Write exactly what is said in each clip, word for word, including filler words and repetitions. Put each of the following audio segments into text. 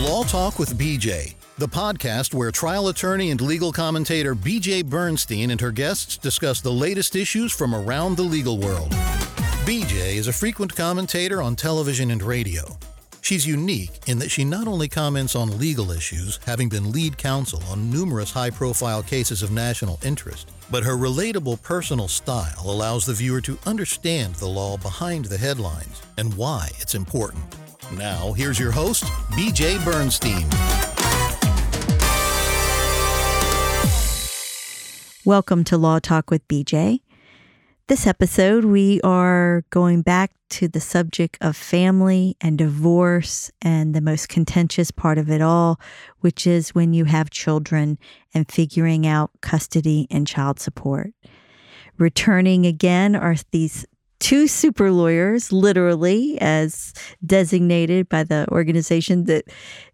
Law Talk with B J, the podcast where trial attorney and legal commentator B J Bernstein and her guests discuss the latest issues from around the legal world. B J is a frequent commentator on television and radio. She's unique in that she not only comments on legal issues, having been lead counsel on numerous high-profile cases of national interest, but her relatable personal style allows the viewer to understand the law behind the headlines and why it's important. Now, here's your host, B J Bernstein. Welcome to Law Talk with B J. This episode, we are going back to the subject of family and divorce and the most contentious part of it all, which is when you have children and figuring out custody and child support. Returning again are these two super lawyers, literally, as designated by the organization that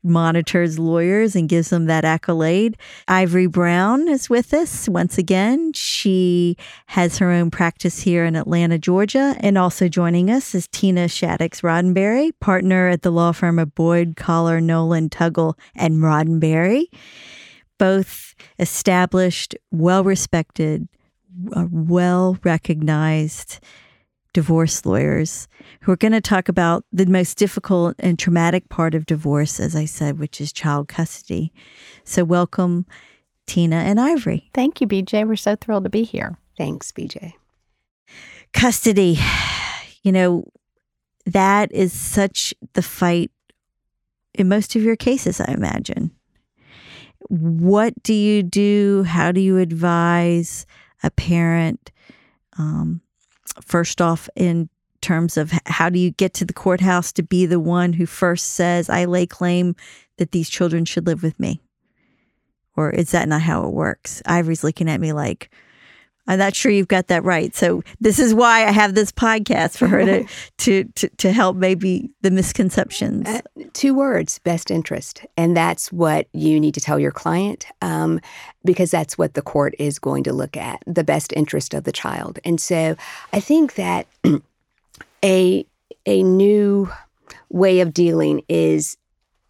monitors lawyers and gives them that accolade. Ivory Brown is with us once again. She has her own practice here in Atlanta, Georgia. And also joining us is Tina Shaddix Roddenberry, partner at the law firm of Boyd, Collar, Nolan, Tuggle, and Roddenberry. Both established, well-respected, well-recognized divorce lawyers who are going to talk about the most difficult and traumatic part of divorce, as I said, which is child custody. So welcome, Tina and Ivory. Thank you, B J. We're so thrilled to be here. Thanks, B J. Custody, you know, that is such the fight in most of your cases, I imagine. What do you do? How do you advise a parent? Um, First off, in terms of how do you get to the courthouse to be the one who first says, I lay claim that these children should live with me? Or is that not how it works? Ivory's looking at me like, I'm not sure you've got that right. So this is why I have this podcast for her to to, to, to help maybe the misconceptions. Uh, two words, best interest. And that's what you need to tell your client um, because that's what the court is going to look at, the best interest of the child. And so I think that a a new way of dealing is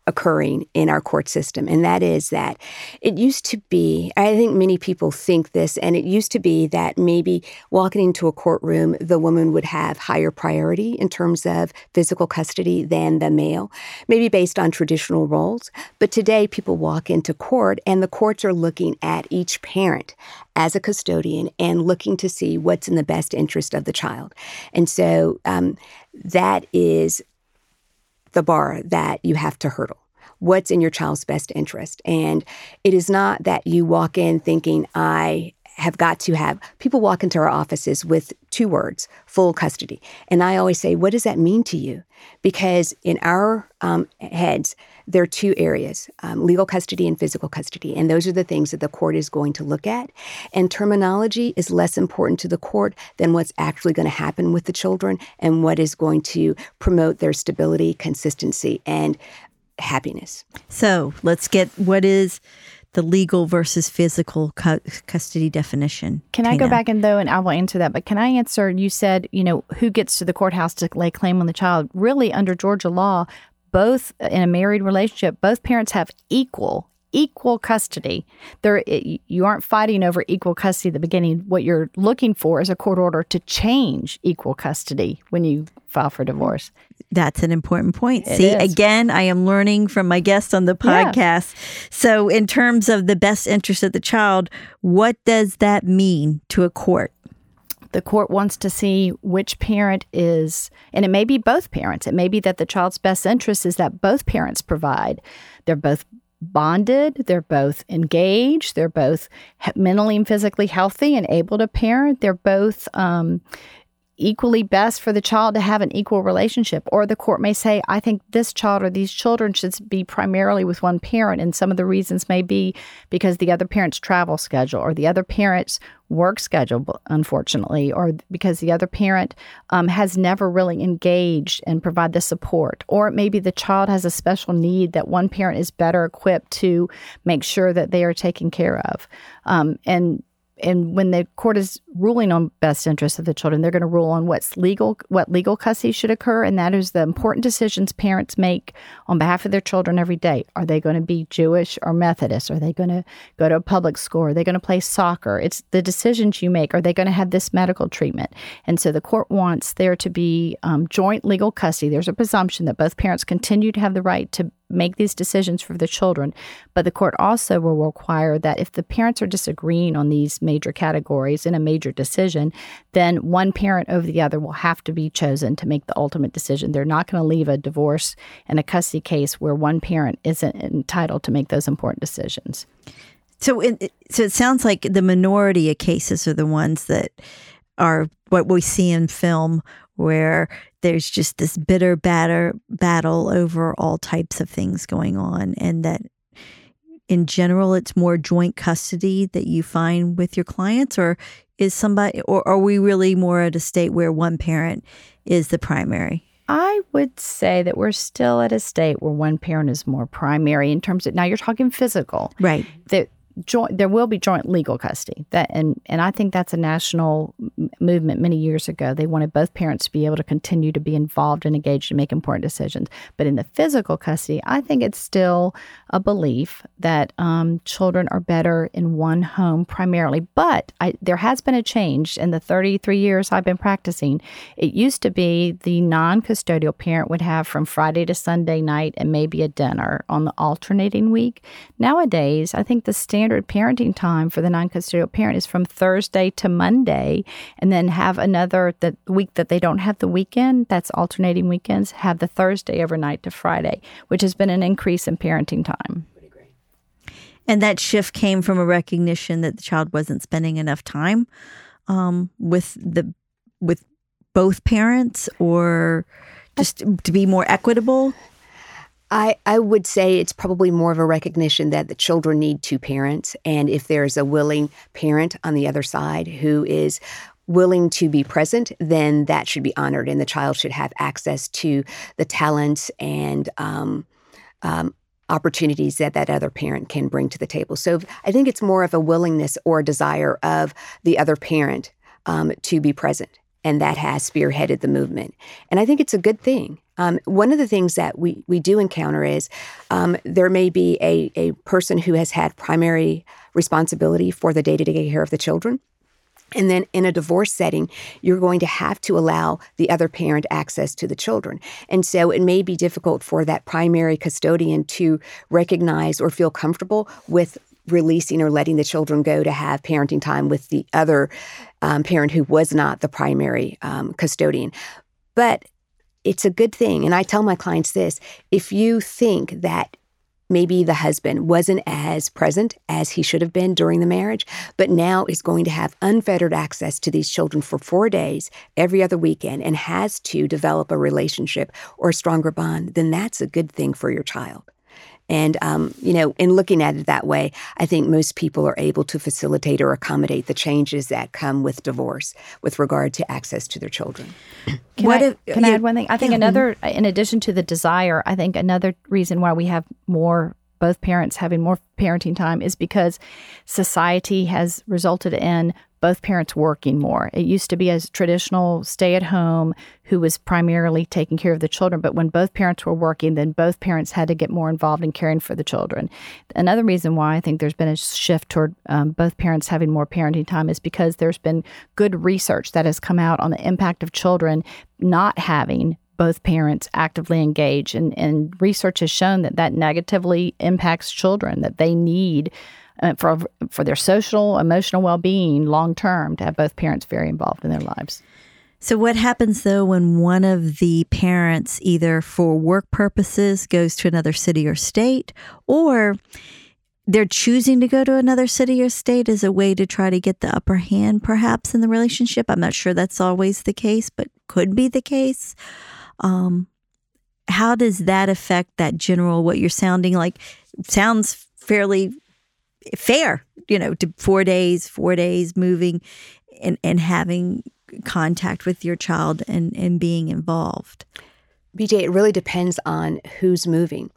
occurring in our court system. And that is that it used to be, I think many people think this, and it used to be that maybe walking into a courtroom, the woman would have higher priority in terms of physical custody than the male, maybe based on traditional roles. But today people walk into court and the courts are looking at each parent as a custodian and looking to see what's in the best interest of the child. And so um, that is the bar that you have to hurdle. What's in your child's best interest? And it is not that you walk in thinking, I have got to have. People walk into our offices with two words, full custody. And I always say, what does that mean to you? Because in our um, heads, there are two areas, um, legal custody and physical custody. And those are the things that the court is going to look at. And terminology is less important to the court than what's actually going to happen with the children and what is going to promote their stability, consistency, and happiness. So let's get what is the legal versus physical cu- custody definition. Can Tina? I go back in though, and I will answer that, but can I answer, you said, you know, who gets to the courthouse to lay claim on the child? Really, under Georgia law, both in a married relationship, both parents have equal, equal custody. There, you aren't fighting over equal custody at the beginning. What you're looking for is a court order to change equal custody when you file for divorce. That's an important point. It See, is. Again, I am learning from my guests on the podcast. Yeah. So in terms of the best interest of the child, what does that mean to a court? The court wants to see which parent is, and it may be both parents. It may be that the child's best interest is that both parents provide. They're both bonded, they're both engaged, they're both mentally and physically healthy and able to parent. They're both um equally best for the child to have an equal relationship. Or the court may say, I think this child or these children should be primarily with one parent. And some of the reasons may be because the other parent's travel schedule or the other parent's work schedule, unfortunately, or because the other parent um, has never really engaged and provide the support. Or maybe the child has a special need that one parent is better equipped to make sure that they are taken care of. Um, and and when the court is ruling on best interests of the children, they're going to rule on what's legal, what legal custody should occur. And that is the important decisions parents make on behalf of their children every day. Are they going to be Jewish or Methodist? Are they going to go to a public school? Are they going to play soccer? It's the decisions you make. Are they going to have this medical treatment? And so the court wants there to be um, joint legal custody. There's a presumption that both parents continue to have the right to make these decisions for the children. But the court also will require that if the parents are disagreeing on these major categories in a major decision, then one parent over the other will have to be chosen to make the ultimate decision. They're not going to leave a divorce and a custody case where one parent isn't entitled to make those important decisions. So it, so it sounds like the minority of cases are the ones that are what we see in film, where there's just this bitter batter battle over all types of things going on, and that in general it's more joint custody that you find with your clients, or is somebody, or are we really more at a state where one parent is the primary? I would say that we're still at a state where one parent is more primary in terms of, now you're talking physical. Right. That Joint, there will be joint legal custody, that, and and I think that's a national m- movement. Many years ago, they wanted both parents to be able to continue to be involved and engaged and make important decisions. But in the physical custody, I think it's still a belief that um, children are better in one home primarily. But I, there has been a change in the thirty-three years I've been practicing. It used to be the non-custodial parent would have from Friday to Sunday night and maybe a dinner on the alternating week. Nowadays, I think the standard Standard parenting time for the non-custodial parent is from Thursday to Monday, and then have another the week that they don't have the weekend, that's alternating weekends, have the Thursday overnight to Friday, which has been an increase in parenting time. And that shift came from a recognition that the child wasn't spending enough time um, with the with both parents, or just to be more equitable? I, I would say it's probably more of a recognition that the children need two parents. And if there's a willing parent on the other side who is willing to be present, then that should be honored. And the child should have access to the talents and um, um, opportunities that that other parent can bring to the table. So I think it's more of a willingness or a desire of the other parent um, to be present. And that has spearheaded the movement. And I think it's a good thing. Um, one of the things that we, we do encounter is um, there may be a, a person who has had primary responsibility for the day-to-day care of the children. And then in a divorce setting, you're going to have to allow the other parent access to the children. And so it may be difficult for that primary custodian to recognize or feel comfortable with releasing or letting the children go to have parenting time with the other um, parent who was not the primary um, custodian. But it's a good thing. And I tell my clients this, if you think that maybe the husband wasn't as present as he should have been during the marriage, but now is going to have unfettered access to these children for four days every other weekend and has to develop a relationship or a stronger bond, then that's a good thing for your child. And, um, you know, in looking at it that way, I think most people are able to facilitate or accommodate the changes that come with divorce with regard to access to their children. Can, what I, if, can yeah, I add one thing? I think yeah. another, in addition to the desire, I think another reason why we have more, both parents having more parenting time is because society has resulted in both parents working more. It used to be a traditional stay-at-home who was primarily taking care of the children, but when both parents were working, then both parents had to get more involved in caring for the children. Another reason why I think there's been a shift toward um, both parents having more parenting time is because there's been good research that has come out on the impact of children not having both parents actively engage. And, and research has shown that that negatively impacts children, that they need Uh, for for their social, emotional well-being long-term to have both parents very involved in their lives. So what happens, though, when one of the parents, either for work purposes, goes to another city or state, or they're choosing to go to another city or state as a way to try to get the upper hand, perhaps, in the relationship? I'm not sure that's always the case, but could be the case. Um, how does that affect that general, what you're sounding like? Sounds fairly fair, you know, to four days, four days moving and, and having contact with your child and, and being involved. B J, it really depends on who's moving.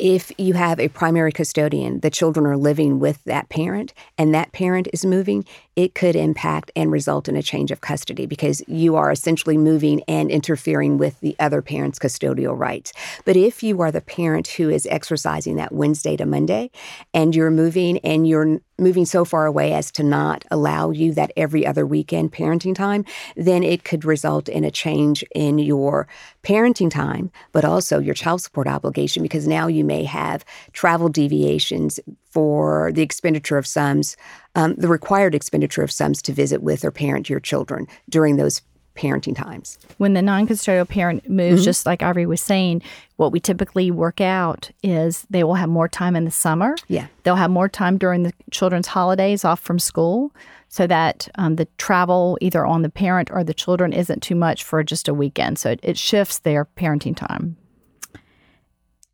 If you have a primary custodian, the children are living with that parent, and that parent is moving, it could impact and result in a change of custody because you are essentially moving and interfering with the other parent's custodial rights. But if you are the parent who is exercising that Wednesday to Monday, and you're moving and you're moving so far away as to not allow you that every other weekend parenting time, then it could result in a change in your parenting time, but also your child support obligation, because now you may have travel deviations for the expenditure of sums, um, the required expenditure of sums to visit with or parent your children during those parenting times. When the non-custodial parent moves, mm-hmm. just like Ivory was saying, what we typically work out is they will have more time in the summer. Yeah. They'll have more time during the children's holidays off from school so that um, the travel either on the parent or the children isn't too much for just a weekend. So it, it shifts their parenting time.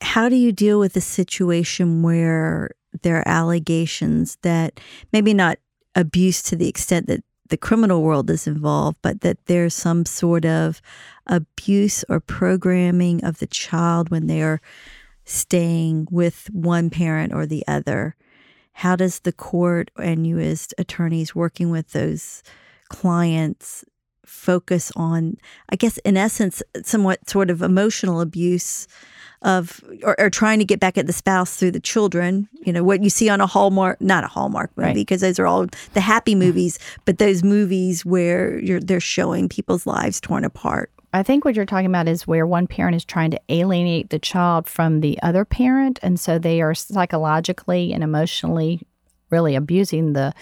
How do you deal with the situation where there are allegations that maybe not abuse to the extent that the criminal world is involved, but that there's some sort of abuse or programming of the child when they are staying with one parent or the other? How does the court and you as attorneys working with those clients focus on, I guess, in essence, somewhat sort of emotional abuse of or, or trying to get back at the spouse through the children? You know, what you see on a Hallmark, not a Hallmark movie, because right. those are all the happy movies, but those movies where you're they're showing people's lives torn apart. I think what you're talking about is where one parent is trying to alienate the child from the other parent, and so they are psychologically and emotionally really abusing the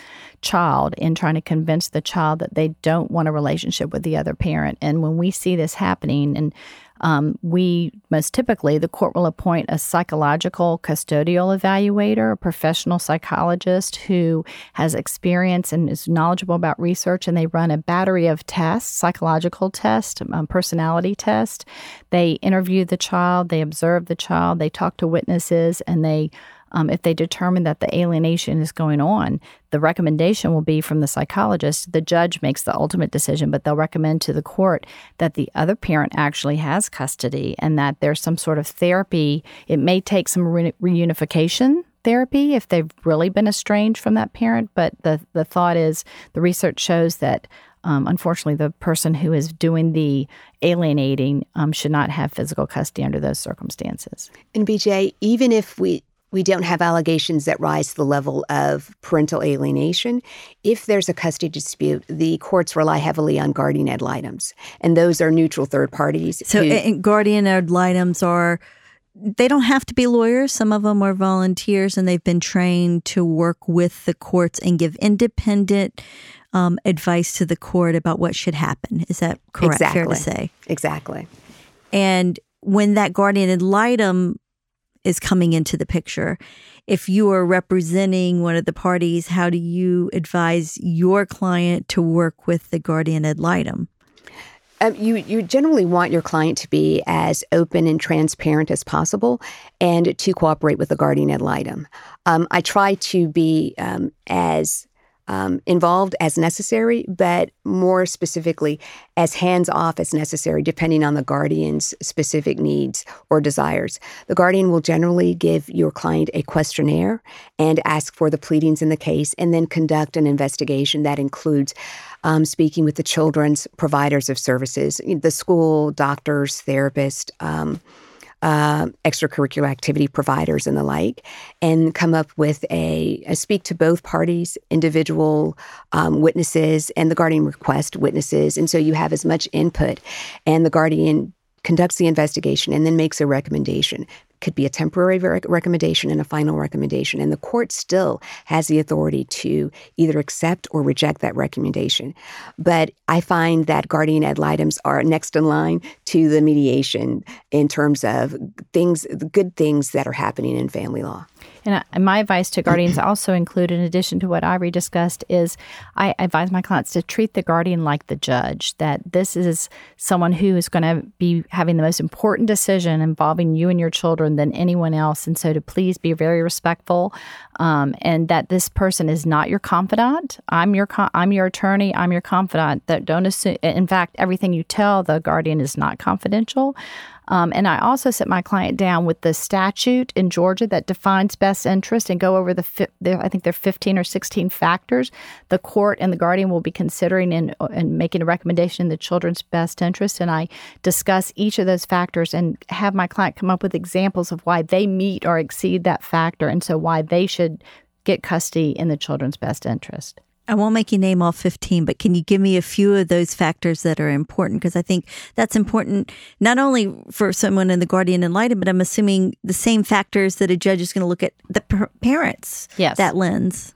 child and trying to convince the child that they don't want a relationship with the other parent. And when we see this happening, and um, we most typically, the court will appoint a psychological custodial evaluator, a professional psychologist who has experience and is knowledgeable about research, and they run a battery of tests, psychological tests, um, personality tests. They interview the child, they observe the child, they talk to witnesses, and they Um, if they determine that the alienation is going on, the recommendation will be from the psychologist. The judge makes the ultimate decision, but they'll recommend to the court that the other parent actually has custody and that there's some sort of therapy. It may take some re- reunification therapy if they've really been estranged from that parent, but the, the thought is the research shows that Um, unfortunately, the person who is doing the alienating um, should not have physical custody under those circumstances. And B J, even if we We don't have allegations that rise to the level of parental alienation, if there's a custody dispute, the courts rely heavily on guardian ad litems, and those are neutral third parties. So who, and guardian ad litems are, they don't have to be lawyers. Some of them are volunteers, and they've been trained to work with the courts and give independent um, advice to the court about what should happen. Is that correct? Exactly. Fair to say? Exactly. And when that guardian ad litem is coming into the picture, if you are representing one of the parties, how do you advise your client to work with the guardian ad litem? Um, you, you generally want your client to be as open and transparent as possible and to cooperate with the guardian ad litem. Um, I try to be um, as Um, involved as necessary, but more specifically, as hands-off as necessary, depending on the guardian's specific needs or desires. The guardian will generally give your client a questionnaire and ask for the pleadings in the case, and then conduct an investigation that includes um, speaking with the children's providers of services, the school, doctors, therapists, um, Uh, extracurricular activity providers and the like, and come up with a, a speak to both parties, individual um, witnesses, and the guardian request witnesses. And so you have as much input, and the guardian conducts the investigation and then makes a recommendation. Could be a temporary re- recommendation and a final recommendation. And the court still has the authority to either accept or reject that recommendation. But I find that guardian ad litems are next in line to the mediation in terms of things, good things that are happening in family law. And, I, and my advice to guardians also include, in addition to what Ivory discussed, is I advise my clients to treat the guardian like the judge, that this is someone who is going to be having the most important decision involving you and your children than anyone else. And so to please be very respectful, um, and that this person is not your confidant. I'm your con- I'm your attorney. I'm your confidant. That don't assume. In fact, everything you tell the guardian is not confidential. Um, and I also sit my client down with the statute in Georgia that defines best interest and go over the, fi- the I think there are fifteen or sixteen factors the court and the guardian will be considering and and making a recommendation in the children's best interest. And I discuss each of those factors and have my client come up with examples of why they meet or exceed that factor, and so why they should get custody in the children's best interest. I won't make you name all fifteen, but can you give me a few of those factors that are important? Because I think that's important not only for someone in the guardian ad litem, but I'm assuming the same factors that a judge is going to look at the per- parents, yes. That lens.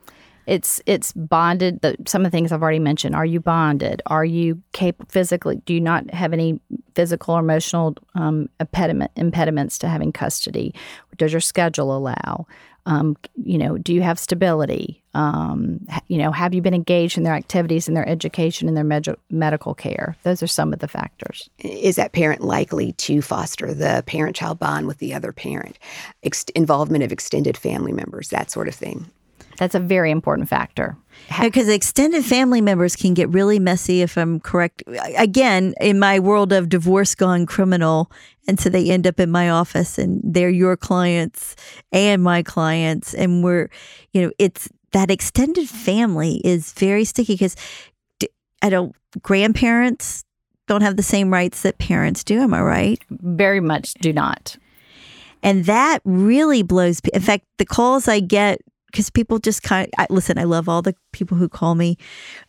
It's it's bonded. The, some of the things I've already mentioned. Are you bonded? Are you capable physically? Do you not have any physical or emotional um, impediment, impediments to having custody? Does your schedule allow? Um, you know, do you have stability? Um, you know, have you been engaged in their activities and their education and their med- medical care? Those are some of the factors. Is that parent likely to foster the parent-child bond with the other parent? Ex- involvement of extended family members, that sort of thing. That's a very important factor. Because extended family members can get really messy, if I'm correct. Again, in my world of divorce gone criminal, and so they end up in my office, and they're your clients and my clients, and we're, you know, it's that extended family is very sticky because I don't, grandparents don't have the same rights that parents do, am I right? Very much do not. And that really blows, in fact, the calls I get, because people just kind of, I, listen, I love all the people who call me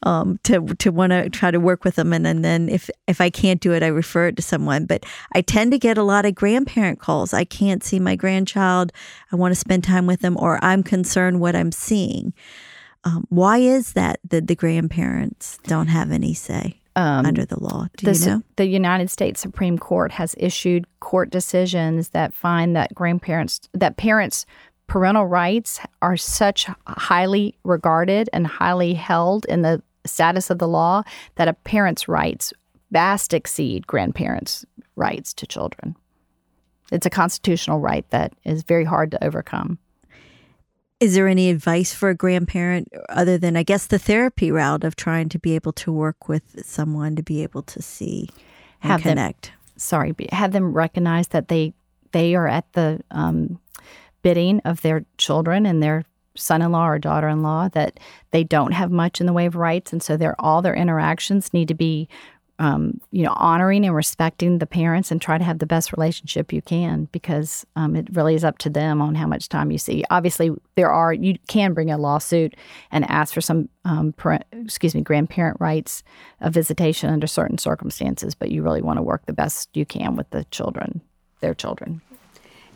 um, to to want to try to work with them. And, and then if, if I can't do it, I refer it to someone. But I tend to get a lot of grandparent calls. I can't see my grandchild. I want to spend time with them, or I'm concerned what I'm seeing. Um, why is that that the grandparents don't have any say um, under the law? Do the, you know? The United States Supreme Court has issued court decisions that find that grandparents, that parents... parental rights are such highly regarded and highly held in the status of the law that a parent's rights vast exceed grandparents' rights to children. It's a constitutional right that is very hard to overcome. Is there any advice for a grandparent other than, I guess, the therapy route of trying to be able to work with someone to be able to see and have connect? Them, sorry, have them recognize that they, they are at the... Um, bidding of their children and their son-in-law or daughter-in-law, that they don't have much in the way of rights, and so their all their interactions need to be, um, you know, honoring and respecting the parents, and try to have the best relationship you can, because um, it really is up to them on how much time you see. Obviously, there are you can bring a lawsuit and ask for some um, parent, excuse me grandparent rights of visitation under certain circumstances, but you really want to work the best you can with the children, their children,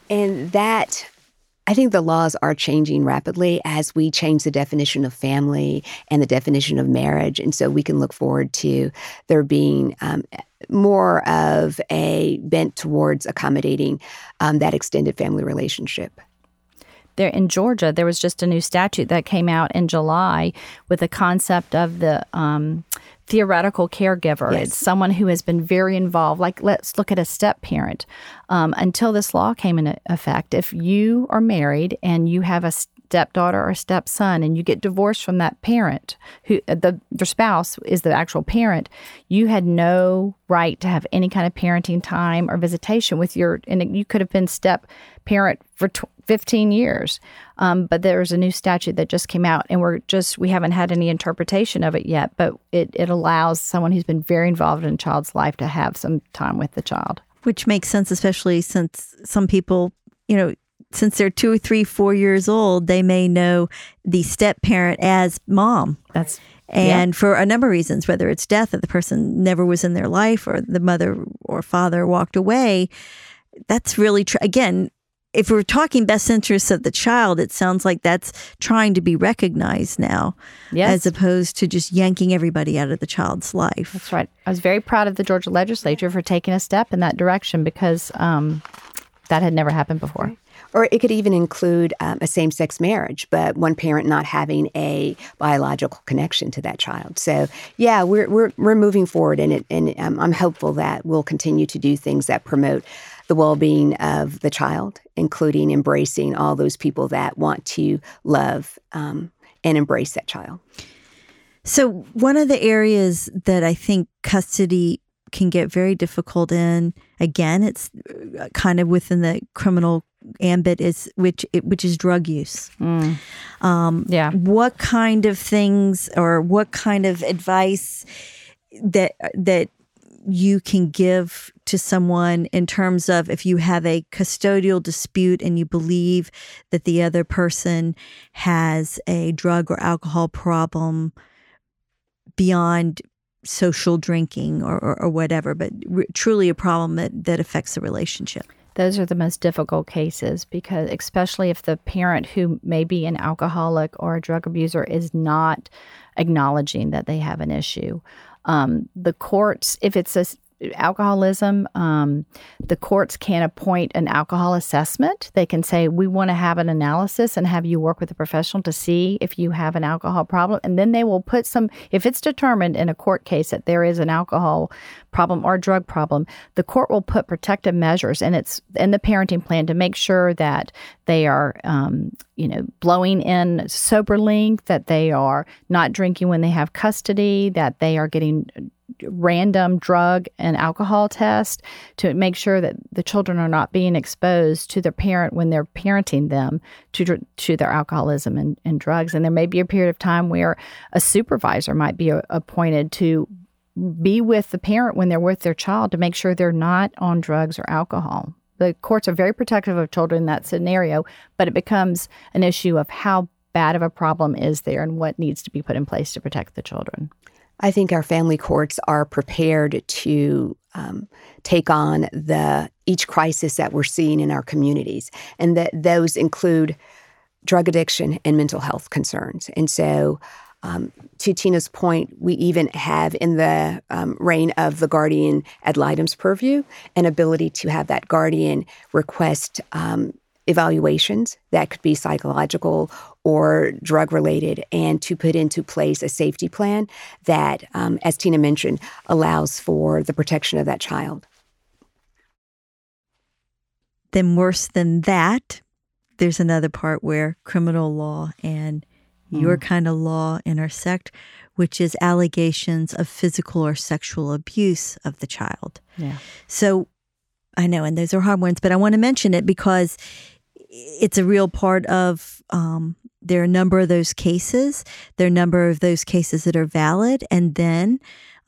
and that. I think the laws are changing rapidly as we change the definition of family and the definition of marriage. And so we can look forward to there being um, more of a bent towards accommodating um, that extended family relationship. There in Georgia, there was just a new statute that came out in July with the concept of the um, theoretical caregiver. Yes. It's someone who has been very involved. Like, let's look at a step parent. Um, until this law came into effect, if you are married and you have a stepdaughter or stepson and you get divorced from that parent, who the their spouse is the actual parent, you had no right to have any kind of parenting time or visitation with your, and you could have been step parent for tw- fifteen years. Um, but there's a new statute that just came out, and we're just, we haven't had any interpretation of it yet, but it, it allows someone who's been very involved in a child's life to have some time with the child. Which makes sense, especially since some people, you know, since they're two, three, four years old, they may know the step parent as mom. That's and yeah. For a number of reasons, whether it's death, that the person never was in their life, or the mother or father walked away. That's really tr- again. If we're talking best interests of the child, it sounds like that's trying to be recognized now, yes. As opposed to just yanking everybody out of the child's life. That's right. I was very proud of the Georgia legislature for taking a step in that direction, because um, that had never happened before. Right. Or it could even include um, a same-sex marriage, but one parent not having a biological connection to that child. So, yeah, we're we're we're moving forward, and it, and um, I'm hopeful that we'll continue to do things that promote the well-being of the child, including embracing all those people that want to love um, and embrace that child. So, one of the areas that I think custody can get very difficult in. Again, it's kind of within the criminal ambit, is which which is drug use. Mm. Um, yeah. What kind of things, or what kind of advice that that you can give to someone in terms of, if you have a custodial dispute and you believe that the other person has a drug or alcohol problem beyond social drinking or, or, or whatever, but re- truly a problem that, that affects the relationship? Those are the most difficult cases, because especially if the parent who may be an alcoholic or a drug abuser is not acknowledging that they have an issue. Um, the courts, if it's a alcoholism, um, the courts can appoint an alcohol assessment. They can say, we want to have an analysis and have you work with a professional to see if you have an alcohol problem. And then they will put some, if it's determined in a court case that there is an alcohol problem or drug problem, the court will put protective measures and it's in the parenting plan to make sure that they are, um, you know, blowing in Soberlink, that they are not drinking when they have custody, that they are getting random drug and alcohol test to make sure that the children are not being exposed to their parent when they're parenting them to to their alcoholism and, and drugs. And there may be a period of time where a supervisor might be appointed to be with the parent when they're with their child to make sure they're not on drugs or alcohol. The courts are very protective of children in that scenario, but it becomes an issue of how bad of a problem is there and what needs to be put in place to protect the children. I think our family courts are prepared to um, take on the each crisis that we're seeing in our communities, and that those include drug addiction and mental health concerns. And so, um, to Tina's point, we even have in the um, reign of the guardian ad litem's purview an ability to have that guardian request um, evaluations that could be psychological or drug-related, and to put into place a safety plan that, um, as Tina mentioned, allows for the protection of that child. Then worse than that, there's another part where criminal law and mm. your kind of law intersect, which is allegations of physical or sexual abuse of the child. Yeah. So I know, and those are hard ones, but I want to mention it because it's a real part of, um, there are a number of those cases. There are a number of those cases that are valid. And then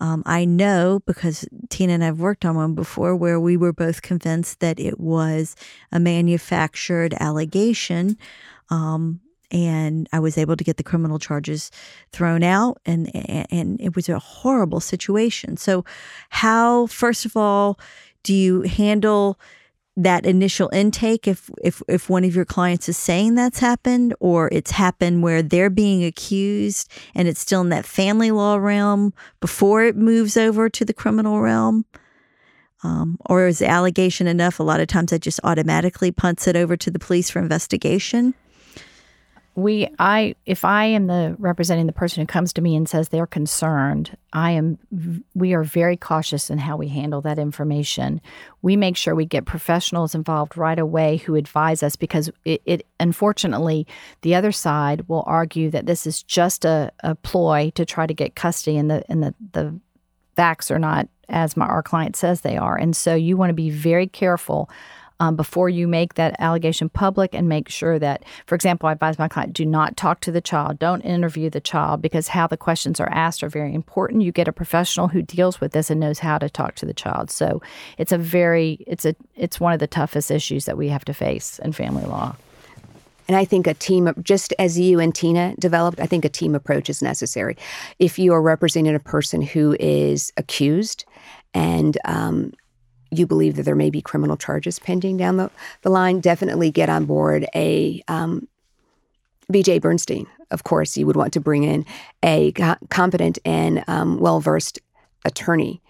um, I know, because Tina and I have worked on one before, where we were both convinced that it was a manufactured allegation. Um, and I was able to get the criminal charges thrown out. And, and it was a horrible situation. So how, first of all, do you handle that initial intake if, if if one of your clients is saying that's happened, or it's happened where they're being accused and it's still in that family law realm before it moves over to the criminal realm? Um, or is the allegation enough? A lot of times that just automatically punts it over to the police for investigation. We, I, if I am the representing the person who comes to me and says they're concerned, I am, we are very cautious in how we handle that information. We make sure we get professionals involved right away who advise us, because it, it unfortunately, the other side will argue that this is just a, a ploy to try to get custody, and the, and the, the facts are not as my, our client says they are. And so you want to be very careful Um, before you make that allegation public, and make sure that, for example, I advise my client, do not talk to the child, don't interview the child, because how the questions are asked are very important. You get a professional who deals with this and knows how to talk to the child. So it's a very, it's a, it's one of the toughest issues that we have to face in family law. And I think a team, just as you and Tina developed, I think a team approach is necessary. If you are representing a person who is accused and, um, you believe that there may be criminal charges pending down the, the line, definitely get on board a um, B J Bernstein. Of course, you would want to bring in a co- competent and um, well-versed attorney.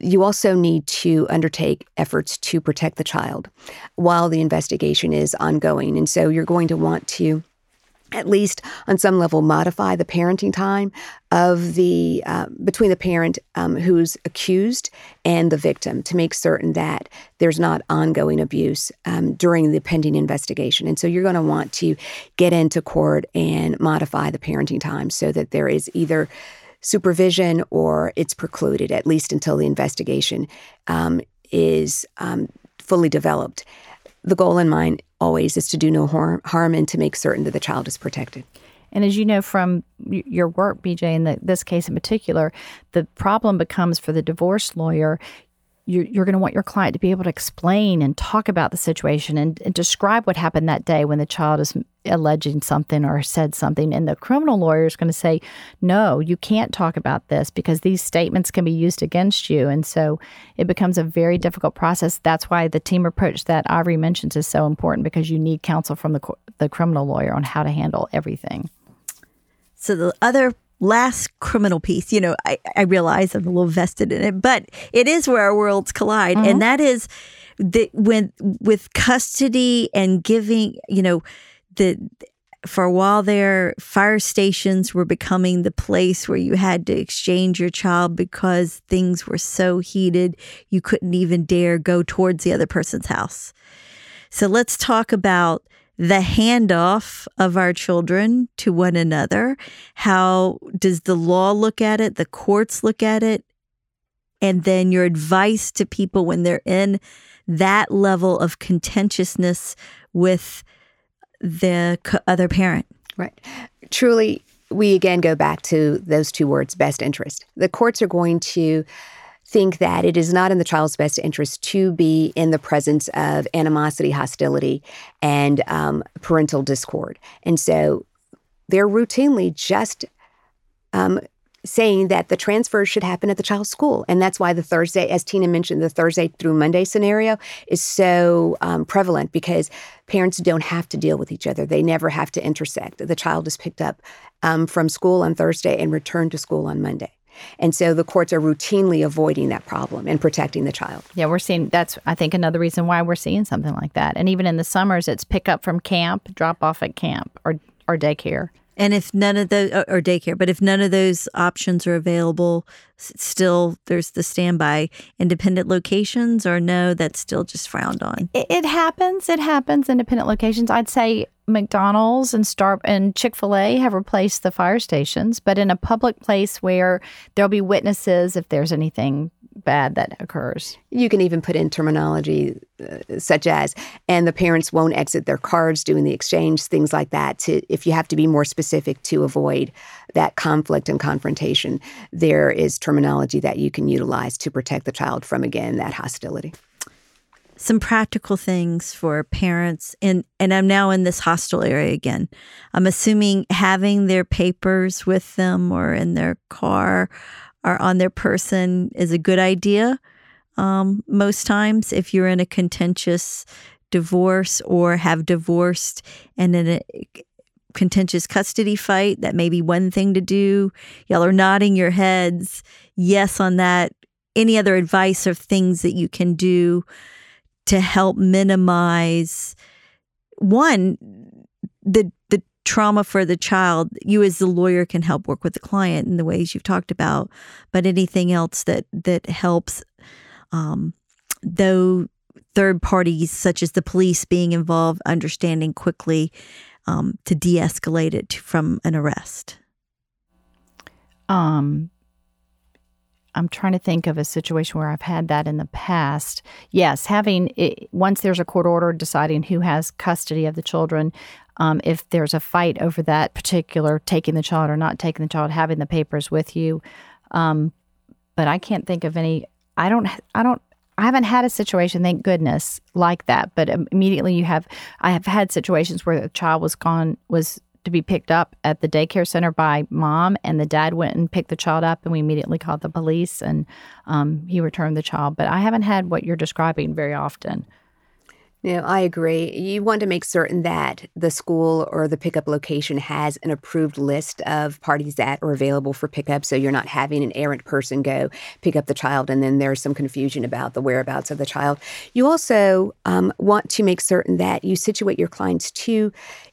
You also need to undertake efforts to protect the child while the investigation is ongoing. And so you're going to want to, at least on some level, modify the parenting time of the uh, between the parent um, who's accused and the victim to make certain that there's not ongoing abuse um, during the pending investigation. And so you're going to want to get into court and modify the parenting time so that there is either supervision or it's precluded, at least until the investigation um, is um, fully developed. The goal in mind always is to do no harm, harm and to make certain that the child is protected. And as you know from your work, B J, in the, this case in particular, the problem becomes for the divorce lawyer, you're, you're going to want your client to be able to explain and talk about the situation and, and describe what happened that day when the child is alleging something or said something. And the criminal lawyer is going to say, no, you can't talk about this because these statements can be used against you. And so it becomes a very difficult process. That's why the team approach that Ivory mentions is so important, because you need counsel from the the criminal lawyer on how to handle everything. So the other last criminal piece, you know, I, I realize I'm a little vested in it, but it is where our worlds collide. Mm-hmm. And that is the, when with custody and giving, you know, the for a while there, fire stations were becoming the place where you had to exchange your child because things were so heated, you couldn't even dare go towards the other person's house. So let's talk about the handoff of our children to one another. How does the law look at it? The courts look at it? And then your advice to people when they're in that level of contentiousness with the other parent. Right. Truly, we again go back to those two words, best interest. The courts are going to think that it is not in the child's best interest to be in the presence of animosity, hostility, and um, parental discord. And so they're routinely just um, saying that the transfer should happen at the child's school. And that's why the Thursday, as Tina mentioned, the Thursday through Monday scenario is so um, prevalent, because parents don't have to deal with each other. They never have to intersect. The child is picked up um, from school on Thursday and returned to school on Monday. And so the courts are routinely avoiding that problem and protecting the child. Yeah, we're seeing that's, I think, another reason why we're seeing something like that. And even in the summers, it's pick up from camp, drop off at camp or, or daycare. And if none of those, or daycare, but if none of those options are available, still there's the standby independent locations, or no, that's still just frowned on. It, it happens. It happens. Independent locations. I'd say McDonald's and Star and Chick-fil-A have replaced the fire stations, but in a public place where there'll be witnesses if there's anything bad that occurs. You can even put in terminology uh, such as, and the parents won't exit their cards during the exchange, things like that, to, if you have to be more specific to avoid that conflict and confrontation. There is terminology that you can utilize to protect the child from, again, that hostility. Some practical things for parents, and, and I'm now in this hostile area again. I'm assuming having their papers with them or in their car are on their person is a good idea um, most times if you're in a contentious divorce or have divorced and in a contentious custody fight. That may be one thing to do. Y'all are nodding your heads yes on that. Any other advice or things that you can do to help minimize, one, the the trauma for the child? You as the lawyer can help work with the client in the ways you've talked about, but anything else that that helps, um, though third parties such as the police being involved, understanding quickly um, to de-escalate it from an arrest? Um. I'm trying to think of a situation where I've had that in the past. Yes, having it, once there's a court order deciding who has custody of the children, um, if there's a fight over that particular taking the child or not taking the child, having the papers with you. Um, but I can't think of any. I don't. I don't. I haven't had a situation, thank goodness, like that. But immediately you have. I have had situations where the child was gone was. to be picked up at the daycare center by mom, and the dad went and picked the child up, and we immediately called the police, and um, he returned the child. But I haven't had what you're describing very often. No, I agree. You want to make certain that the school or the pickup location has an approved list of parties that are available for pickup, so you're not having an errant person go pick up the child, and then there's some confusion about the whereabouts of the child. You also um, want to make certain that you situate your clients to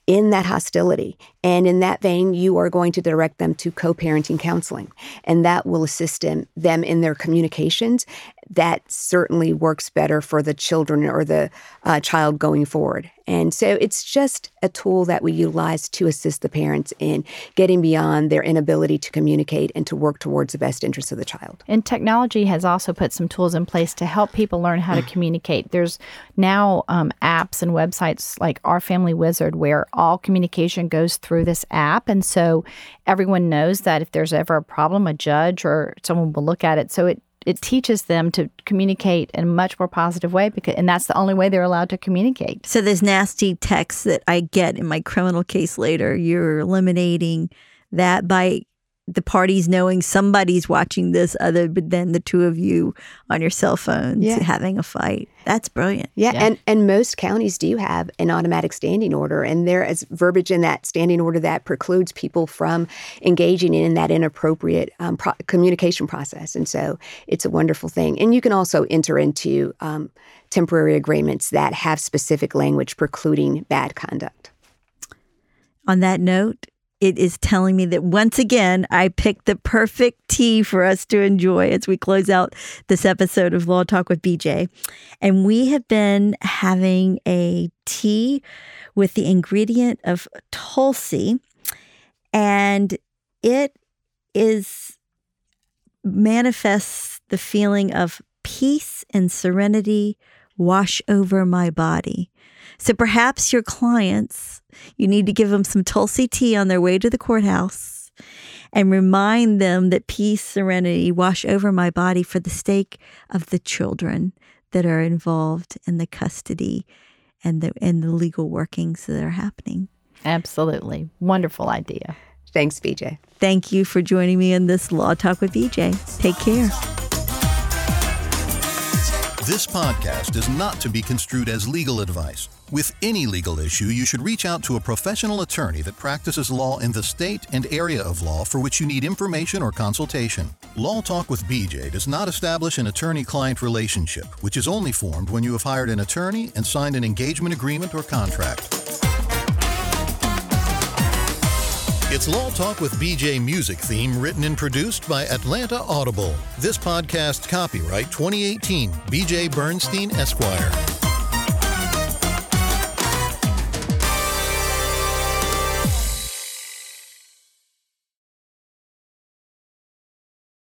in that hostility. And in that vein, you are going to direct them to co-parenting counseling, and that will assist them, them in their communications. that certainly works better for the children or the uh, child going forward. And so it's just a tool that we utilize to assist the parents in getting beyond their inability to communicate and to work towards the best interests of the child. And technology has also put some tools in place to help people learn how to communicate. There's now um, apps and websites like Our Family Wizard where all communication goes through this app. And so everyone knows that if there's ever a problem, a judge or someone will look at it. So it it teaches them to communicate in a much more positive way, because, and that's the only way they're allowed to communicate. So there's nasty texts that I get in my criminal case later. You're eliminating that by the parties knowing somebody's watching this other than the two of you on your cell phones yeah. having a fight. That's brilliant. Yeah, yeah. And, and most counties do have an automatic standing order, and there is verbiage in that standing order that precludes people from engaging in that inappropriate um, pro- communication process. And so it's a wonderful thing. And you can also enter into um, temporary agreements that have specific language precluding bad conduct. On that note, it is telling me that once again, I picked the perfect tea for us to enjoy as we close out this episode of Law Talk with B J. And we have been having a tea with the ingredient of Tulsi. And it is manifests the feeling of peace and serenity wash over my body. So perhaps your clients, you need to give them some Tulsi tea on their way to the courthouse and remind them that peace, serenity wash over my body for the sake of the children that are involved in the custody and the and the legal workings that are happening. Absolutely. Wonderful idea. Thanks, B J. Thank you for joining me in this Law Talk with B J. Take care. This podcast is not to be construed as legal advice. With any legal issue, you should reach out to a professional attorney that practices law in the state and area of law for which you need information or consultation. Law Talk with B J does not establish an attorney-client relationship, which is only formed when you have hired an attorney and signed an engagement agreement or contract. It's Law Talk with B J music theme written and produced by Atlanta Audible. This podcast copyright twenty eighteen, B J Bernstein, Esquire.